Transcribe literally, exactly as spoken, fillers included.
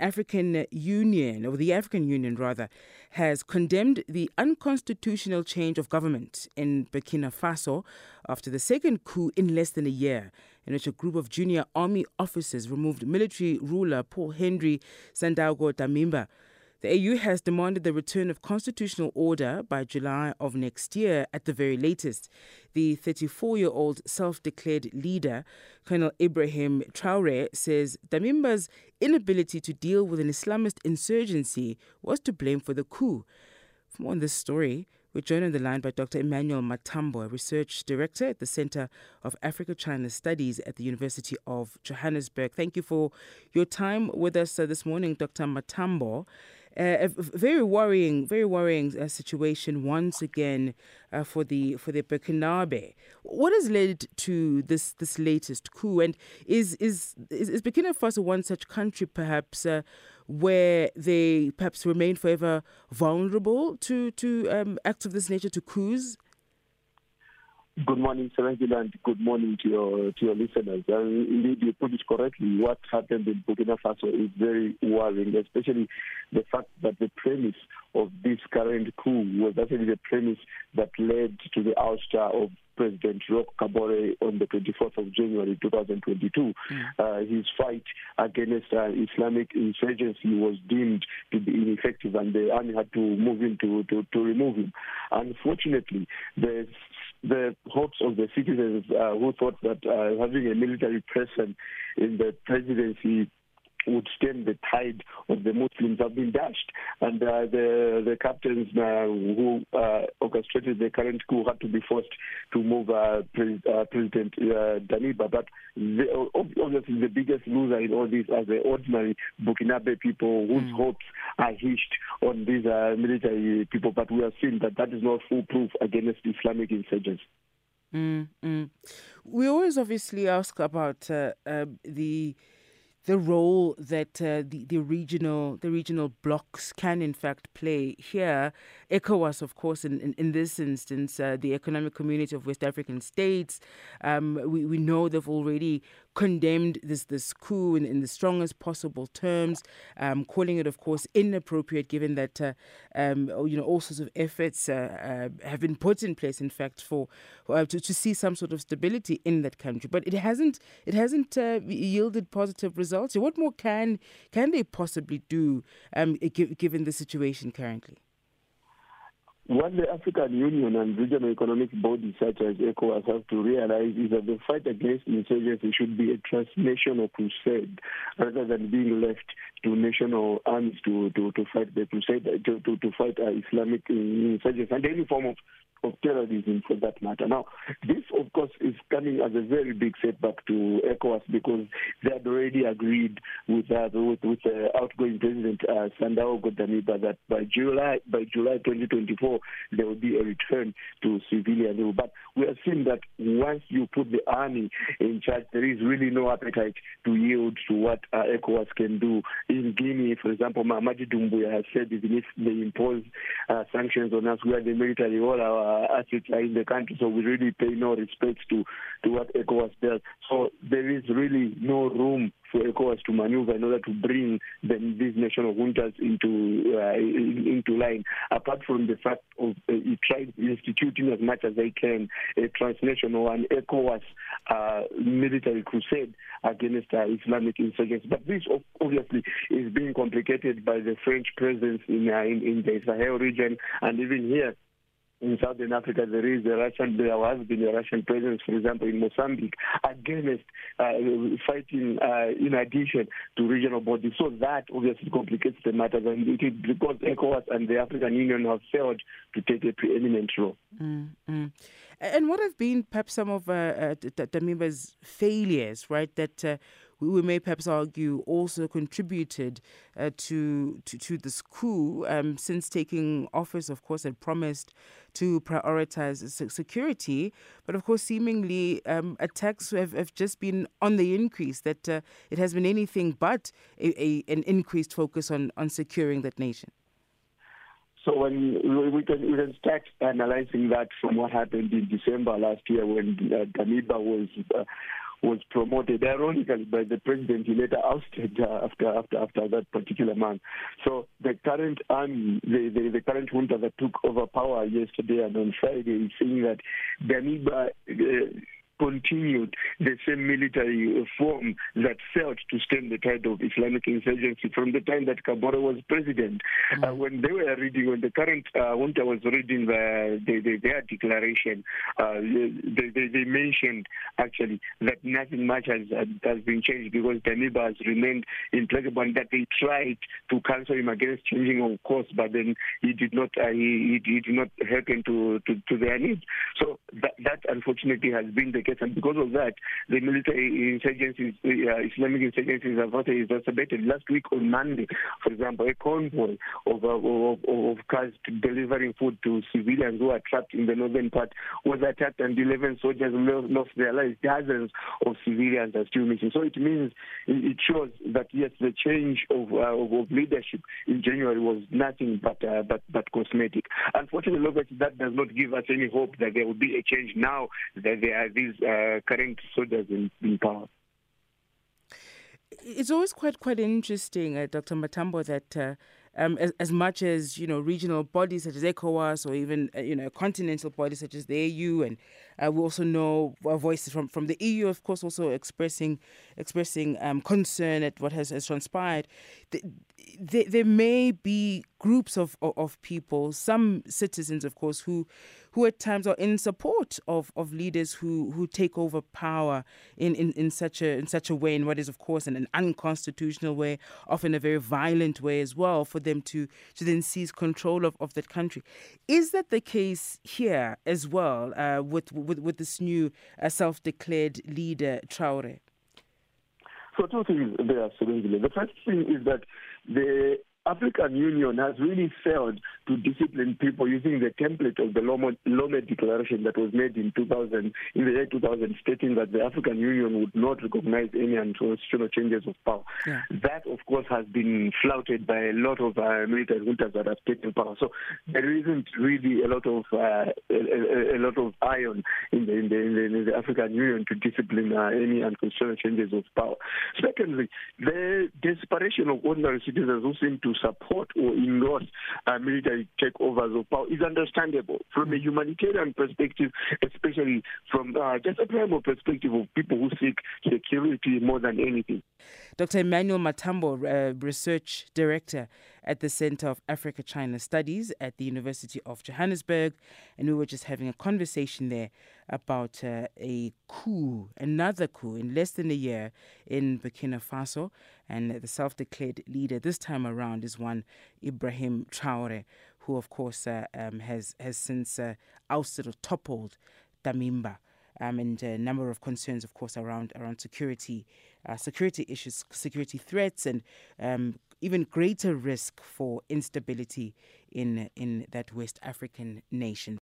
African Union, or the African Union rather, has condemned the unconstitutional change of government in Burkina Faso after the second coup in less than a year, in which a group of junior army officers removed military ruler Paul-Henri Sandaogo Damiba. The A U has demanded the return of constitutional order by July of next year at the very latest. The thirty-four-year-old self-declared leader, Colonel Ibrahim Traore, says Damimba's inability to deal with an Islamist insurgency was to blame for the coup. For more on this story, we're joined on the line by Doctor Emmanuel Matambo, a research director at the Centre of Africa-China Studies at the University of Johannesburg. Thank you for your time with us uh, this morning, Doctor Matambo. Uh, a very worrying, very worrying uh, situation once again uh, for the for the Burkinabe. What has led to this this latest coup, and is is is, is Burkina Faso one such country, perhaps, uh, where they perhaps remain forever vulnerable to to um, acts of this nature, to coups? Good morning, Serengila, and good morning to your to your listeners. Uh, indeed, you put it correctly. What happened in Burkina Faso is very worrying, especially the fact that the premise of this current coup was actually the premise that led to the ouster of President Roch Kabore on the twenty-fourth of January twenty twenty-two. Mm. Uh, his fight against uh, Islamic insurgency was deemed to be ineffective, and the army had to move in to, to, to remove him. Unfortunately, the the hopes of the citizens uh, who thought that uh, having a military person in the presidency would stem the tide of the Muslims have been dashed, and uh, the the captains uh, who uh, orchestrated the current coup had to be forced to move uh, pre- uh, President uh, Damiba. But the, obviously, the biggest loser in all this are the ordinary Burkinabe people whose mm. hopes are hitched on these uh, military people. But we have seen that that is not foolproof against Islamic insurgents. Mm-hmm. We always obviously ask about uh, uh, the. the role that uh, the, the regional the regional blocs can in fact play here. ECOWAS, of course, in, in, in this instance, uh, the Economic Community of West African States. Um, we, we know they've already condemned this, this coup in, in the strongest possible terms, um, calling it, of course, inappropriate given that uh, um, you know all sorts of efforts uh, uh, have been put in place, in fact, for uh, to, to see some sort of stability in that country. But it hasn't it hasn't uh, yielded positive results. So what more can can they possibly do um, given the situation currently? What the African Union and regional economic bodies such as ECOWAS have to realize is that the fight against insurgency should be a transnational crusade rather than being left to national armies to, to, to fight the crusade, to, to, to fight Islamic insurgency and any form of, of terrorism for that matter. Now, this, of course, is coming as a very big setback to ECOWAS because they had already agreed with uh, with, with uh, outgoing President uh, Sandaogo Damiba that by July, by July twenty twenty-four, there will be a return to civilian rule. But we have seen that once you put the army in charge, there is really no appetite to yield to what uh, ECOWAS can do. In Guinea, for example, Mahamadi Dumbuya has said even if they impose uh, sanctions on us, we are the military, all our assets are in the country, so we really pay no respect to, to what ECOWAS does. So there is really no room for ECOWAS to maneuver in order to bring them, these national juntas into uh, into line, apart from the fact of uh, trying instituting as much as they can a transnational and ECOWAS uh, military crusade against uh, Islamic insurgents. But this obviously is being complicated by the French presence in uh, in, in the Sahel region, and even here in Southern Africa, there is a Russian, there has been a Russian presence, for example, in Mozambique, against uh, fighting uh, in addition to regional bodies. So that obviously complicates the matters, and it is because ECOWAS and the African Union have failed to take a preeminent role. Mm-hmm. And what have been perhaps some of uh, uh, Damiba's failures, right, that uh, we may perhaps argue also contributed uh, to, to to this coup um, since taking office, of course, had promised to prioritize security. But, of course, seemingly um, attacks have, have just been on the increase, that uh, it has been anything but a, a, an increased focus on, on securing that nation. So when we can, we can start analyzing that from what happened in December last year when uh, Damiba was... Uh, was promoted, ironically, by the president. He later ousted uh, after after after that particular man. So the current army, the, the, the current junta that took over power yesterday and on Friday is saying that Damiba uh, continued the same military form that failed to stem the tide of Islamic insurgency from the time that Kabore was president. Mm-hmm. Uh, when they were reading, when the current uh, junta was reading the, the, the, their declaration, uh, they, they, they mentioned actually that nothing much has, has been changed because Damiba has remained implacable, and that they tried to counsel him against changing of course, but then he did not uh, he, he did not hearken to, to, to their needs. So that, that unfortunately has been the case. And because of that, the military insurgencies, uh, Islamic insurgencies have not exacerbated. Last week on Monday, for example, a convoy of, uh, of, of cars delivering food to civilians who are trapped in the northern part was attacked, and eleven soldiers lost their lives. Dozens of civilians are still missing. So it means, it shows that, yes, the change of, uh, of leadership in January was nothing but, uh, but, but cosmetic. Unfortunately, that does not give us any hope that there will be a change now that there are these Uh, current soldiers in, in power. It's always quite quite interesting, uh, Doctor Matambo, that uh, um, as, as much as you know, regional bodies such as ECOWAS or even uh, you know, continental bodies such as the A U, and uh, we also know voices from, from the E U, of course, also expressing expressing um, concern at what has, has transpired. The, the, there may be groups of, of of people, some citizens, of course, who who at times are in support of, of leaders who, who take over power in, in, in such a in such a way, in what is, of course, in an unconstitutional way, often a very violent way as well, for them to, to then seize control of, of that country. Is that the case here as well uh, with, with, with this new uh, self-declared leader, Traore? So two things there, Surendile. The first thing is that the African Union has really failed to discipline people using the template of the Lomé Declaration that was made in two thousand, in the year two thousand, stating that the African Union would not recognize any unconstitutional changes of power. Yeah. That, of course, has been flouted by a lot of uh, military juntas that have taken power. So there isn't really a lot of uh, a, a lot of iron in the, in, the, in, the, in the African Union to discipline uh, any unconstitutional changes of power. Secondly, the desperation of ordinary citizens who seem to support or endorse uh, military takeovers of power is understandable from a humanitarian perspective, especially from uh, just a primal perspective of people who seek security more than anything. Doctor Emmanuel Matambo, uh, Research Director at the Centre of Africa-China Studies at the University of Johannesburg, and we were just having a conversation there about uh, a coup, another coup in less than a year in Burkina Faso, and the self-declared leader this time around is one Ibrahim Traore, who of course uh, um, has, has since uh, ousted or toppled Damiba. Um, and a number of concerns, of course, around around security, uh, security issues, security threats, and um, even greater risk for instability in in that West African nation.